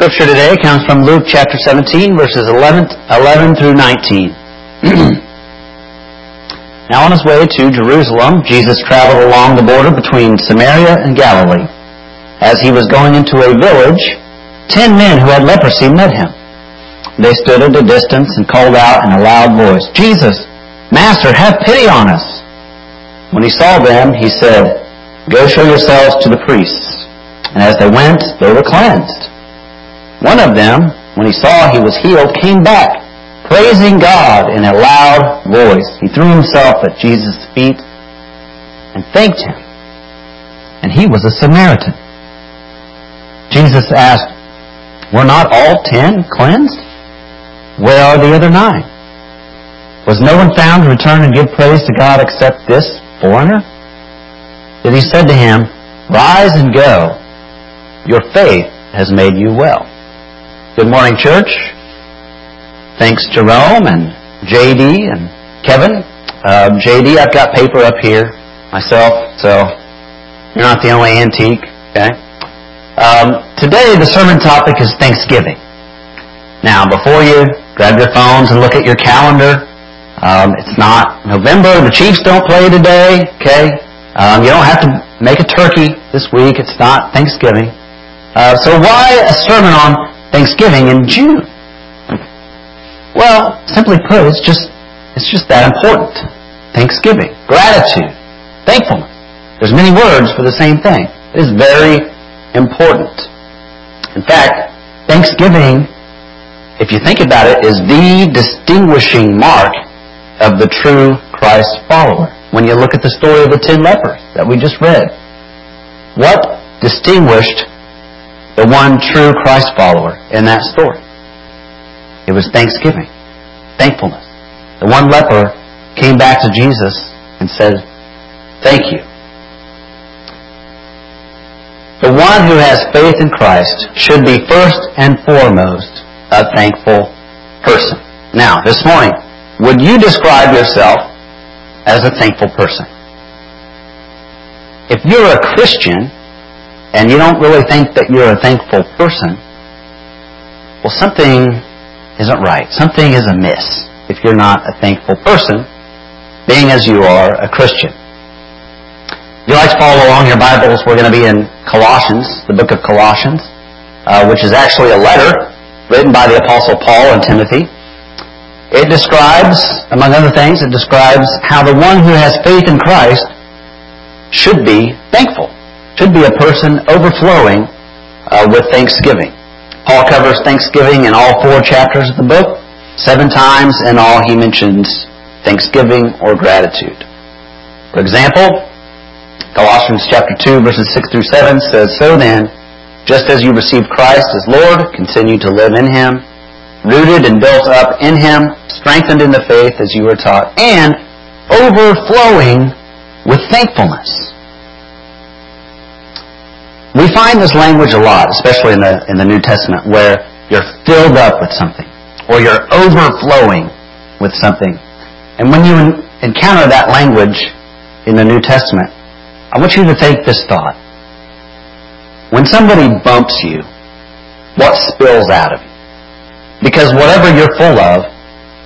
scripture today comes from Luke chapter 17, verses 11 through 19. Now on his way to Jerusalem, Jesus traveled along the border between Samaria and Galilee. As he was going into a village, 10 men who had leprosy met him. They stood at a distance and called out in a loud voice, "Jesus, Master, have pity on us." When he saw them, he said, "Go show yourselves to the priests." And as they went, they were cleansed. One of them, when he saw he was healed, came back, praising God in a loud voice. He threw himself at Jesus' feet and thanked him. And he was a Samaritan. Jesus asked, "Were not all 10 cleansed? Where are the other 9? Was no one found to return and give praise to God except this foreigner?" Then he said to him, "Rise and go. Your faith has made you well." Good morning, church. Thanks, Jerome and JD and Kevin. JD, I've got paper up here myself, so you're not the only antique, okay? Today, the sermon topic is Thanksgiving. Now, before you grab your phones and look at your calendar, it's not November. The Chiefs don't play today, okay? You don't have to make a turkey this week. It's not Thanksgiving. So why a sermon on Thanksgiving in June? Well, simply put, it's just that important. Thanksgiving, gratitude, thankfulness. There's many words for the same thing. It is very important. In fact, Thanksgiving, if you think about it, is the distinguishing mark of the true Christ follower. When you look at the story of the 10 lepers that we just read, what distinguished the one true Christ follower in that story? It was thanksgiving, thankfulness. The one leper came back to Jesus and said, "Thank you." The one who has faith in Christ should be first and foremost a thankful person. Now, this morning, would you describe yourself as a thankful person? If you're a Christian and you don't really think that you're a thankful person, well, something isn't right. Something is amiss if you're not a thankful person, being as you are a Christian. If you'd like to follow along in your Bibles, we're going to be in Colossians, the book of Colossians, which is actually a letter written by the Apostle Paul and Timothy. It describes, among other things, it describes how the one who has faith in Christ should be thankful, should be a person overflowing with thanksgiving. Paul covers thanksgiving in all 4 chapters of the book. 7 times in all he mentions thanksgiving or gratitude. For example, Colossians chapter 2, verses 6 through 7 says, "So then, just as you received Christ as Lord, continue to live in Him, rooted and built up in Him, strengthened in the faith as you were taught, and overflowing with thankfulness." We find this language a lot, especially in the New Testament, where you're filled up with something, or you're overflowing with something. And when you encounter that language in the New Testament, I want you to think this thought. When somebody bumps you, what spills out of you? Because whatever you're full of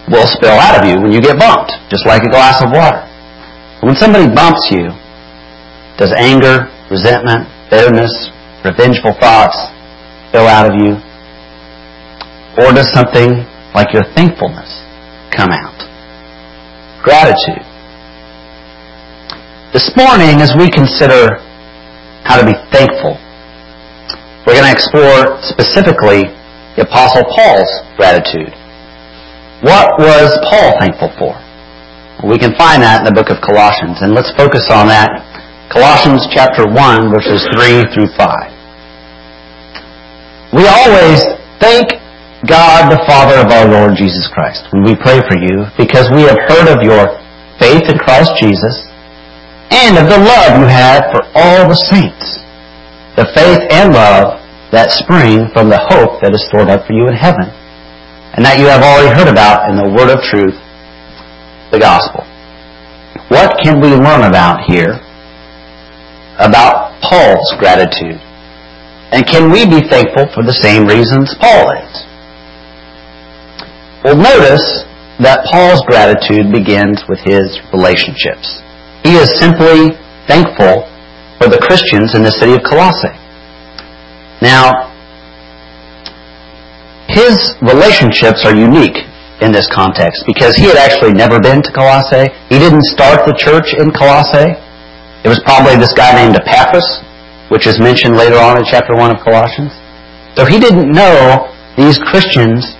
will spill out of you when you get bumped, just like a glass of water. When somebody bumps you, does anger, resentment, bitterness, revengeful thoughts spill out of you? Or does something like your thankfulness come out? Gratitude. This morning, as we consider how to be thankful, we're going to explore specifically the Apostle Paul's gratitude. What was Paul thankful for? We can find that in the book of Colossians, and let's focus on that. Colossians chapter 1, verses 3 through 5. We always thank God the Father of our Lord Jesus Christ when we pray for you, because we have heard of your faith in Christ Jesus, and of the love you had for all the saints, the faith and love that spring from the hope that is stored up for you in heaven, and that you have already heard about in the word of truth, the gospel. What can we learn about here about Paul's gratitude And can we be thankful for the same reasons Paul is? Well, notice that Paul's gratitude begins with his relationships. He is simply thankful for the Christians in the city of Colossae. Now, his relationships are unique in this context because he had actually never been to Colossae. He didn't start the church in Colossae. It was probably this guy named Epaphras, which is mentioned later on in chapter 1 of Colossians. So he didn't know these Christians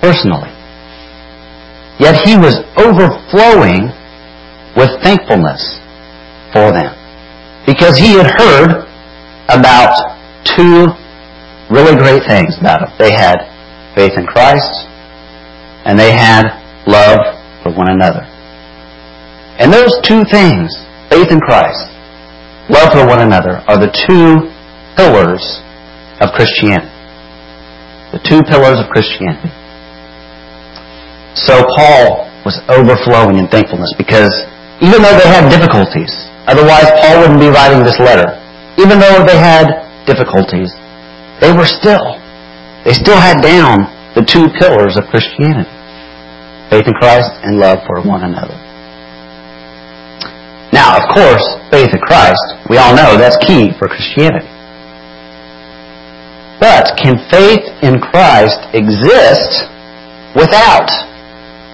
personally. Yet he was overflowing with thankfulness for them because he had heard about two really great things about them. They had faith in Christ, and they had love for one another. And those two things, faith in Christ, love for one another, are the two pillars of Christianity. The two pillars of Christianity. So Paul was overflowing in thankfulness because even though they had difficulties, otherwise Paul wouldn't be writing this letter, even though they had difficulties, they still had down the two pillars of Christianity, faith in Christ and love for one another. Now, of course, faith in Christ, we all know that's key for Christianity. But can faith in Christ exist without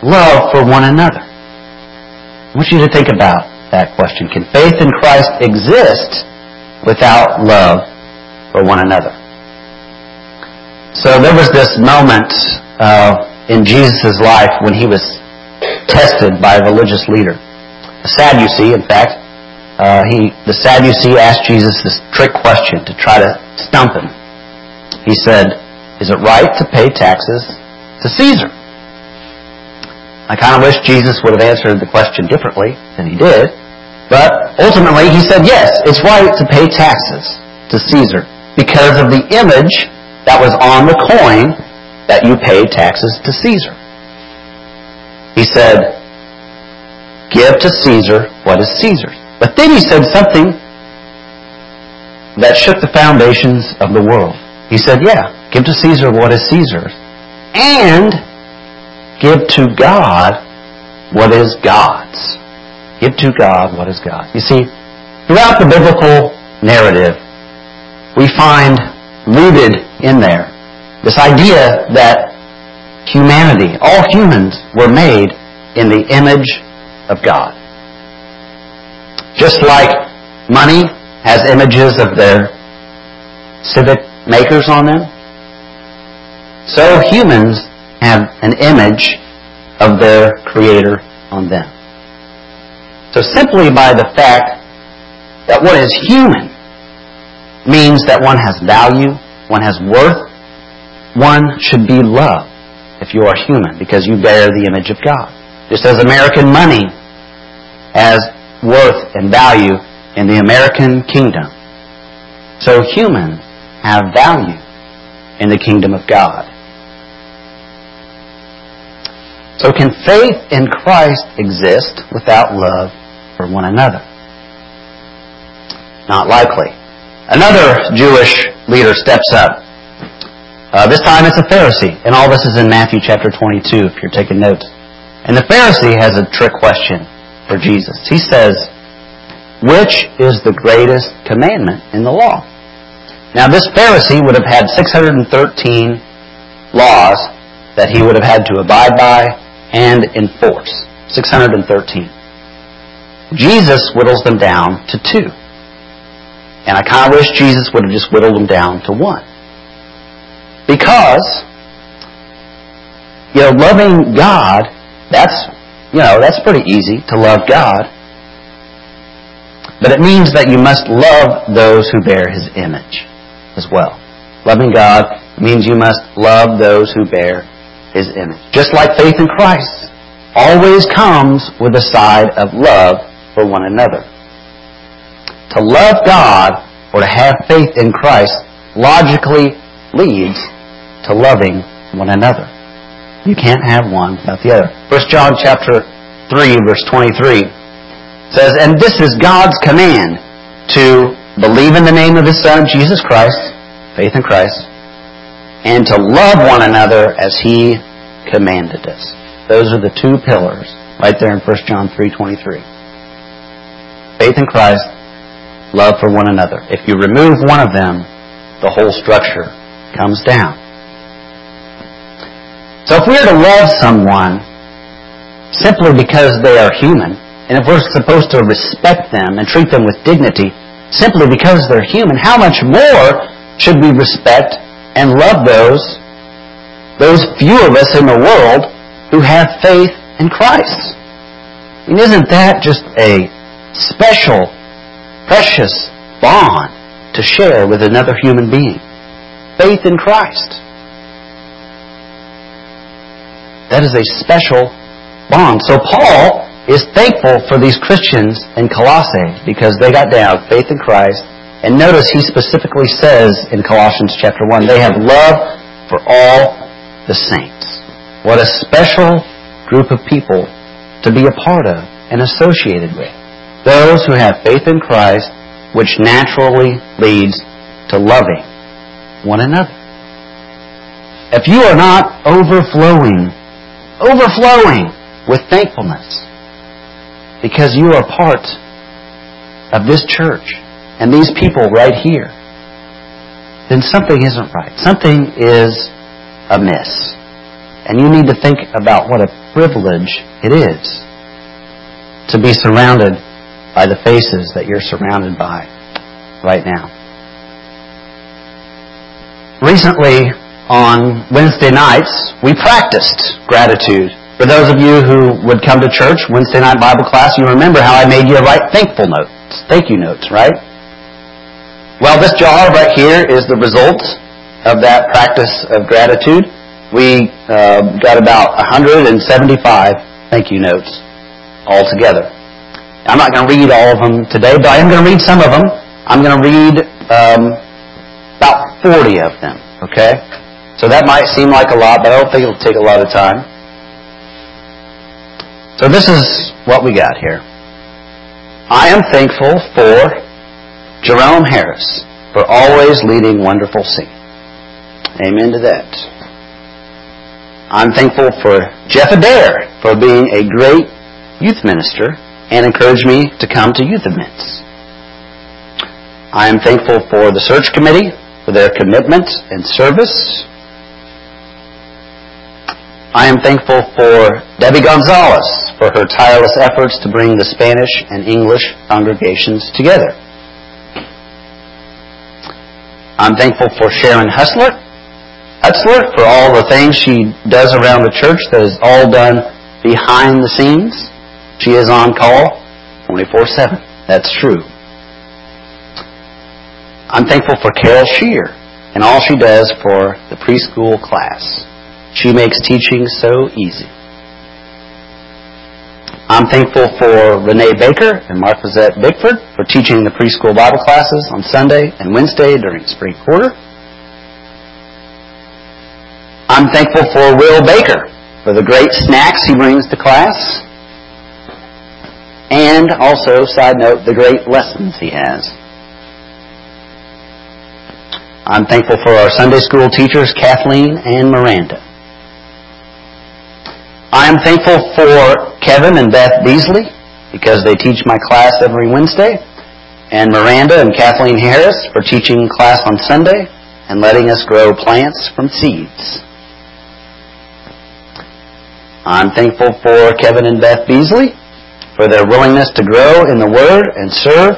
love for one another? I want you to think about that question. Can faith in Christ exist without love for one another? So there was this moment in Jesus' life when he was tested by a religious leader. A Sadducee, in fact, the Sadducee asked Jesus this trick question to try to stump him. He said, "Is it right to pay taxes to Caesar?" I kind of wish Jesus would have answered the question differently than he did, but ultimately he said, yes, it's right to pay taxes to Caesar because of the image that was on the coin that you paid taxes to Caesar. He said, give to Caesar what is Caesar's. But then he said something that shook the foundations of the world. He said, yeah, give to Caesar what is Caesar's and give to God what is God's. Give to God what is God's. You see, throughout the biblical narrative, we find rooted in there this idea that humanity, all humans, were made in the image of God. Just like money has images of their civic makers on them, so humans have an image of their creator on them. So simply by the fact that what is human means that one has value, one has worth, one should be loved if you are human because you bear the image of God. Just as American money has worth and value in the American kingdom, so humans have value in the kingdom of God. So can faith in Christ exist without love for one another? Not likely. Another Jewish leader steps up. This time it's a Pharisee. And all this is in Matthew chapter 22, if you're taking notes. And the Pharisee has a trick question for Jesus. He says, which is the greatest commandment in the law? Now this Pharisee would have had 613 laws that he would have had to abide by and enforce. 613. Jesus whittles them down to 2. And I kind of wish Jesus would have just whittled them down to 1. Because, loving God, that's pretty easy to love God. But it means that you must love those who bear His image as well. Loving God means you must love those who bear His image. Just like faith in Christ always comes with a side of love for one another. To love God or to have faith in Christ logically leads to loving one another. You can't have one without the other. First John chapter 3, verse 23 says, and this is God's command, to believe in the name of His Son, Jesus Christ, faith in Christ, and to love one another as He commanded us. Those are the two pillars right there in 1 John 3:23. Faith in Christ, love for one another. If you remove one of them, the whole structure comes down. So if we are to love someone simply because they are human, and if we're supposed to respect them and treat them with dignity simply because they're human, how much more should we respect and love those few of us in the world who have faith in Christ? I mean, isn't that just a special, precious bond to share with another human being? Faith in Christ. That is a special bond. So Paul is thankful for these Christians in Colossae because they got down faith in Christ. And notice he specifically says in Colossians chapter 1, they have love for all the saints. What a special group of people to be a part of and associated with. Those who have faith in Christ, which naturally leads to loving one another. If you are not overflowing with thankfulness because you are part of this church and these people right here, then something isn't right. Something is amiss. And you need to think about what a privilege it is to be surrounded by the faces that you're surrounded by right now. Recently, on Wednesday nights, we practiced gratitude. For those of you who would come to church Wednesday night Bible class, you remember how I made you write thank you notes, right? Well, this jar right here is the result of that practice of gratitude. We got about 175 thank you notes all together. I'm not going to read all of them today, but I am going to read some of them. I'm going to read about 40 of them, okay? So that might seem like a lot, but I don't think it'll take a lot of time. So this is what we got here. I am thankful for Jerome Harris for always leading wonderful singing. Amen to that. I'm thankful for Jeff Adair for being a great youth minister and encouraged me to come to youth events. I am thankful for the search committee for their commitment and service. I am thankful for Debbie Gonzalez for her tireless efforts to bring the Spanish and English congregations together. I'm thankful for Sharon Hutzler for all the things she does around the church that is all done behind the scenes. She is on call 24/7. That's true. I'm thankful for Carol Shear and all she does for the preschool class. She makes teaching so easy. I'm thankful for Renee Baker and Marquisette Bickford for teaching the preschool Bible classes on Sunday and Wednesday during spring quarter. I'm thankful for Will Baker for the great snacks he brings to class. And also, side note, the great lessons he has. I'm thankful for our Sunday school teachers, Kathleen and Miranda. I am thankful for Kevin and Beth Beasley because they teach my class every Wednesday, and Miranda and Kathleen Harris for teaching class on Sunday and letting us grow plants from seeds. I'm thankful for Kevin and Beth Beasley for their willingness to grow in the Word and serve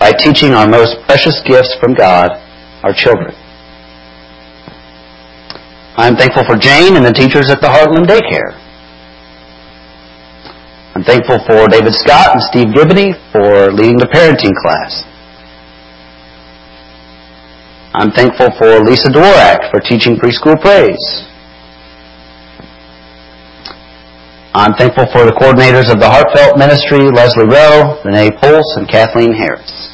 by teaching our most precious gifts from God, our children. I'm thankful for Jane and the teachers at the Heartland Daycare. I'm thankful for David Scott and Steve Gibney for leading the parenting class. I'm thankful for Lisa Dworak for teaching preschool praise. I'm thankful for the coordinators of the Heartfelt Ministry, Leslie Rowe, Renee Pulse, and Kathleen Harris.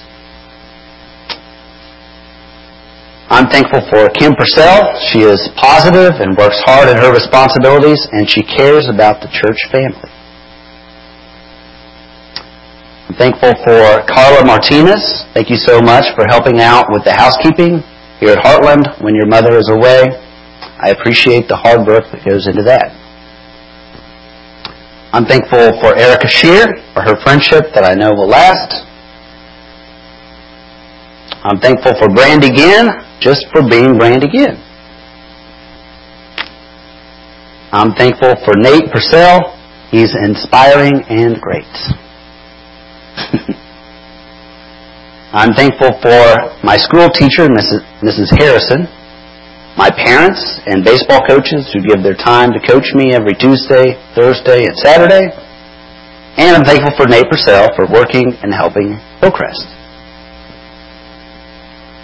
I'm thankful for Kim Purcell. She is positive and works hard at her responsibilities, and she cares about the church family. I'm thankful for Carla Martinez. Thank you so much for helping out with the housekeeping here at Heartland when your mother is away. I appreciate the hard work that goes into that. I'm thankful for Erica Shear, for her friendship that I know will last. I'm thankful for Brandy Ginn, just for being Brandy Ginn. I'm thankful for Nate Purcell. He's inspiring and great. I'm thankful for my school teacher, Mrs. Harrison, my parents and baseball coaches who give their time to coach me every Tuesday, Thursday, and Saturday. And I'm thankful for Nate Purcell for working and helping Wilcrest.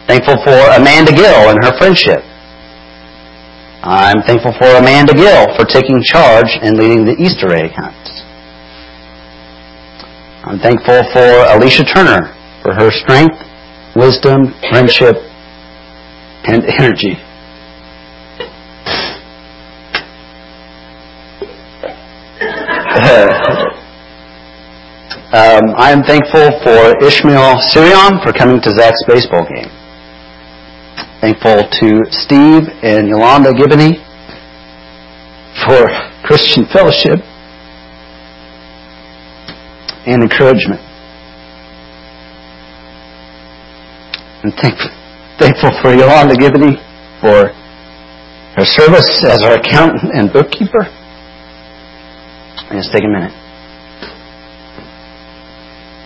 Thankful for Amanda Gill and her friendship. I'm thankful for Amanda Gill for taking charge and leading the Easter egg hunt. I'm thankful for Alicia Turner for her strength, wisdom, friendship, and energy. I am thankful for Ishmael Sirion for coming to Zach's baseball game. Thankful to Steve and Yolanda Gibney for Christian fellowship and encouragement. I'm thankful for Yolanda Gibney for her service as our accountant and bookkeeper. And just take a minute.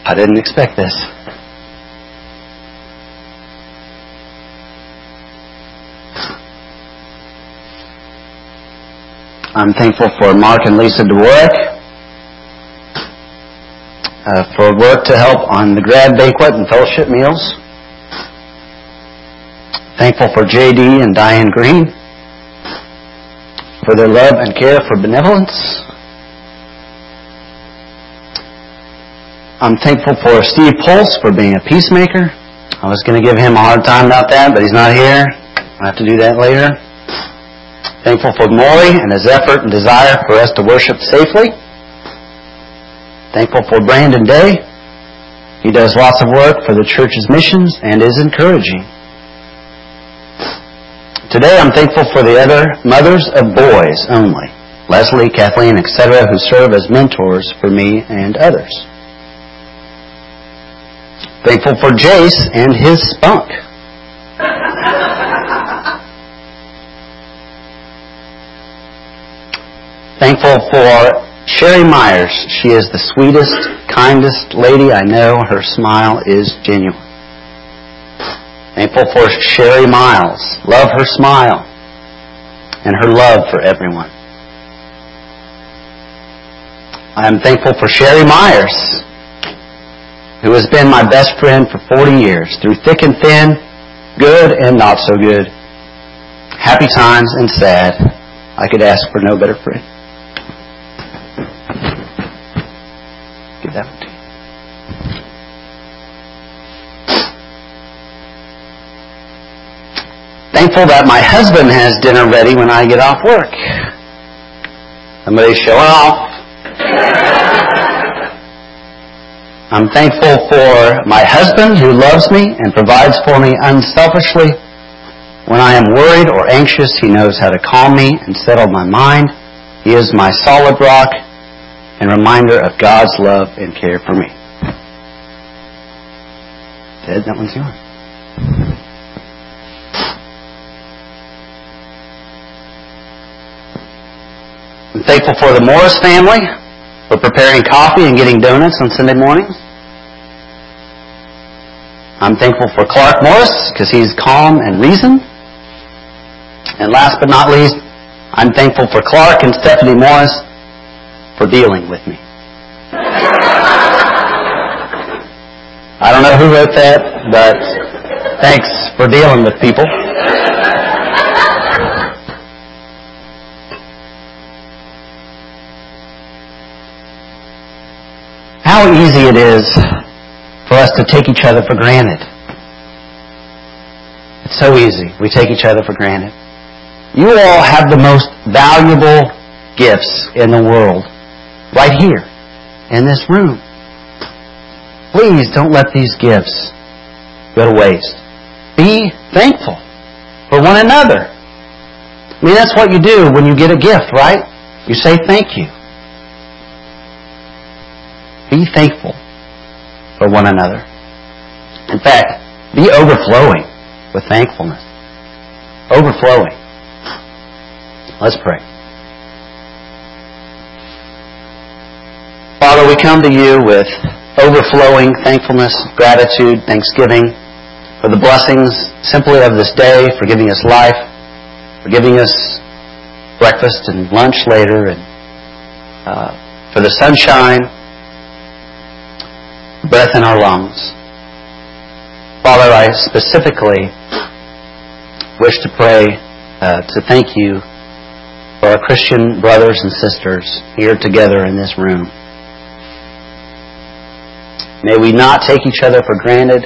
I didn't expect this. I'm thankful for Mark and Lisa Dworak for work to help on the grad banquet and fellowship meals. Thankful for J.D. and Diane Green for their love and care for benevolence. I'm thankful for Steve Pulse for being a peacemaker. I was going to give him a hard time about that, but he's not here. I'll have to do that later. Thankful for Maury and his effort and desire for us to worship safely. Thankful for Brandon Day. He does lots of work for the church's missions and is encouraging. Today I'm thankful for the other mothers of boys only, Leslie, Kathleen, etc., who serve as mentors for me and others. Thankful for Jace and his spunk. Thankful for Sherry Myers. She is the sweetest, kindest lady I know. Her smile is genuine. Thankful for Sherry Miles. Love her smile and her love for everyone. I am thankful for Sherry Myers, who has been my best friend for 40 years, through thick and thin, good and not so good, happy times and sad. I could ask for no better friend. Give that one to you. Thankful that my husband has dinner ready when I get off work. Somebody show off. I'm thankful for my husband who loves me and provides for me unselfishly. When I am worried or anxious, he knows how to calm me and settle my mind. He is my solid rock and reminder of God's love and care for me. Ted, that one's yours. I'm thankful for the Morris family for preparing coffee and getting donuts on Sunday mornings. I'm thankful for Clark Morris because he's calm and reasoned. And last but not least, I'm thankful for Clark and Stephanie Morris for dealing with me. I don't know who wrote that, but thanks for dealing with people. How easy it is for us to take each other for granted. It's so easy. We take each other for granted. You all have the most valuable gifts in the world right here in this room. Please don't let these gifts go to waste. Be thankful. for one another. I mean, that's what you do when you get a gift, right? You say thank you. Be thankful for one another. In fact, be overflowing with thankfulness. Overflowing. Let's pray. Father, we come to you with overflowing thankfulness, gratitude, thanksgiving for the blessings simply of this day, for giving us life, for giving us breakfast and lunch later, and for the sunshine, breath in our lungs. Father, I specifically wish to pray to thank you for our Christian brothers and sisters here together in this room. May we not take each other for granted.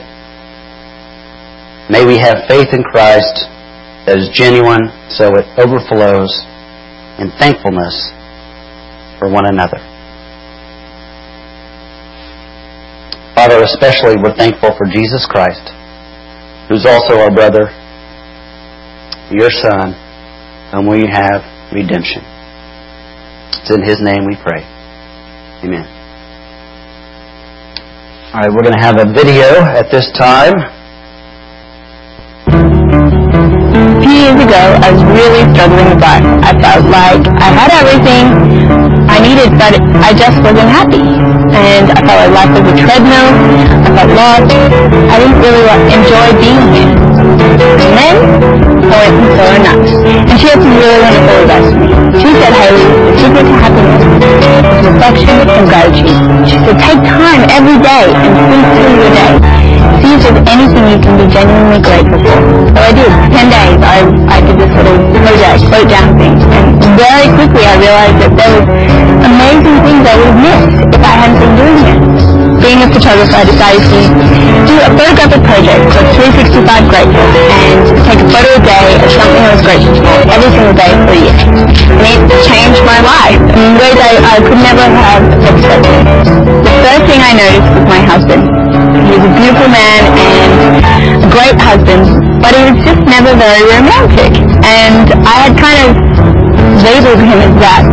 May we have faith in Christ that is genuine, so it overflows in thankfulness for one another. Father, especially we're thankful for Jesus Christ, who's also our brother, your Son, and we have redemption. It's in His name we pray. Amen. All right, we're going to have a video at this time. A few years ago, I was really struggling with life. I felt like I had everything I needed, but I just wasn't happy. And I felt like life was a treadmill. I felt lost. I didn't really enjoy being here. And then, I went and saw a nurse. And she had some really wonderful advice for me. She said, "Hey, the secret to happiness is reflection and gratitude." She said, "Take time every day and think through your day. See if there's anything you can be genuinely grateful for." So I did. 10 days, I did this little mosaic, wrote down things. And very quickly I realized that there was amazing things I would have missed if I hadn't been doing it. Being a photographer, I decided to do a photographic project called 365 Grateful and take a photo a day of something I was grateful for every single day for a year. And it changed my life in ways I could never have expected. The first thing I noticed was my husband. He was a beautiful man and a great husband, but he was just never very romantic. And I had kind of labeled him as that.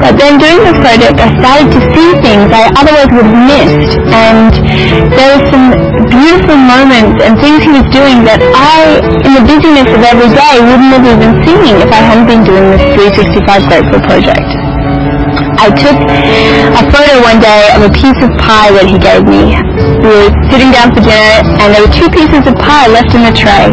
But then during this project, I started to see things I otherwise would have missed. And there were some beautiful moments and things he was doing that I, in the busyness of every day, wouldn't have even seen if I hadn't been doing this 365 Grateful project. I took a photo one day of a piece of pie that he gave me. We were sitting down for dinner, and there were two pieces of pie left in the tray.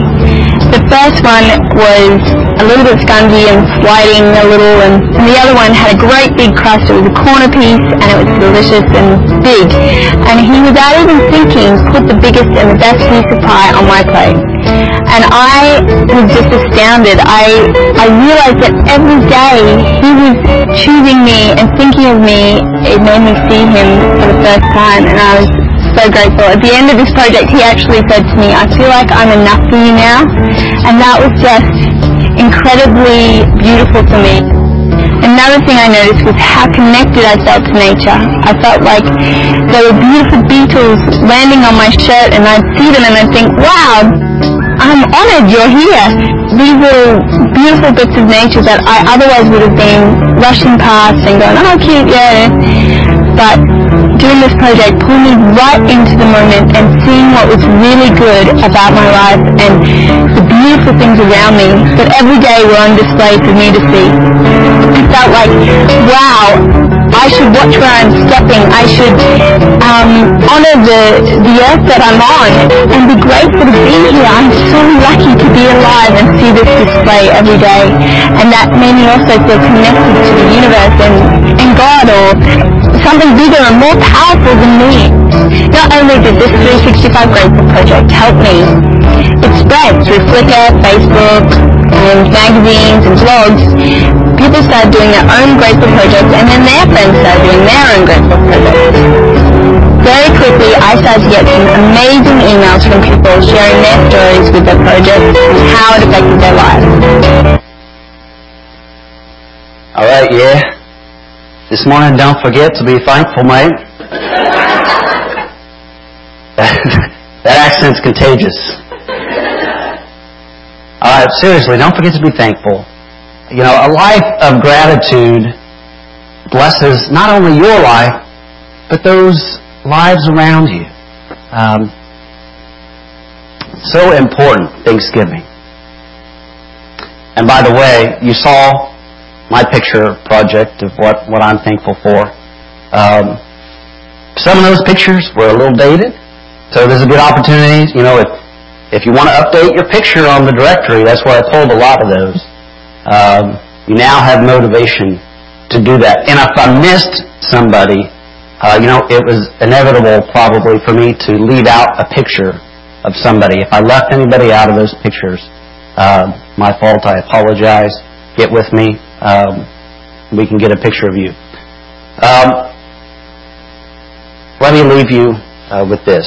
The first one was a little bit scungy and sliding a little, and the other one had a great big crust. It was a corner piece, and it was delicious and big. And he, without even thinking, put the biggest and the best piece of pie on my plate. And I was just astounded. I realized that every day he was choosing me and thinking of me. It made me see him for the first time, and I was so grateful. At the end of this project, he actually said to me, "I feel like I'm enough for you now." And that was just incredibly beautiful for me. Another thing I noticed was how connected I felt to nature. I felt like there were beautiful beetles landing on my shirt, and I'd see them and I'd think, "Wow, I'm honored you're here." These little beautiful bits of nature that I otherwise would have been rushing past and going, "Oh, cute, yeah." But doing this project pulled me right into the moment and seeing what was really good about my life and the beautiful things around me that every day were on display for me to see. I felt like, wow, I should watch where I'm stepping. I should honor the earth that I'm on and be grateful to be here. I'm so lucky to be alive and see this display every day. And that made me also feel connected to the universe and God, or something bigger and more powerful than me. Not only did this 365 Grateful project help me, it spread through Flickr, Facebook, and magazines and blogs. People started doing their own grateful projects, and then their friends started doing their own grateful projects. Very quickly, I started to get some amazing emails from people sharing their stories with their projects and how it affected their lives. All right, yeah. This morning, don't forget to be thankful, mate. That accent's contagious. seriously, don't forget to be thankful. You know, a life of gratitude blesses not only your life, but those lives around you. So important, Thanksgiving. And by the way, you saw my picture project of what I'm thankful for. Some of those pictures were a little dated, so this is a good opportunity. You know, if you want to update your picture on the directory, that's where I pulled a lot of those. You now have motivation to do that. And if I missed somebody, you know, it was inevitable probably for me to leave out a picture of somebody. If I left anybody out of those pictures, my fault, I apologize. Get with me. We can get a picture of you. Let me leave you with this.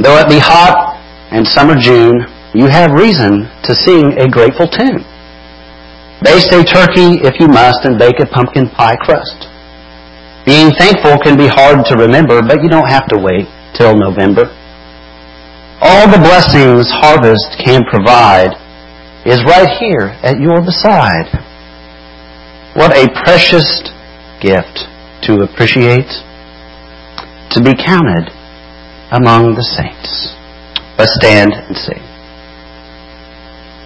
Though it be hot and summer June, you have reason to sing a grateful tune. Baste a turkey if you must and bake a pumpkin pie crust. Being thankful can be hard to remember, but you don't have to wait till November. All the blessings harvest can provide is right here at your side. What a precious gift to appreciate, to be counted among the saints. Let's stand and sing.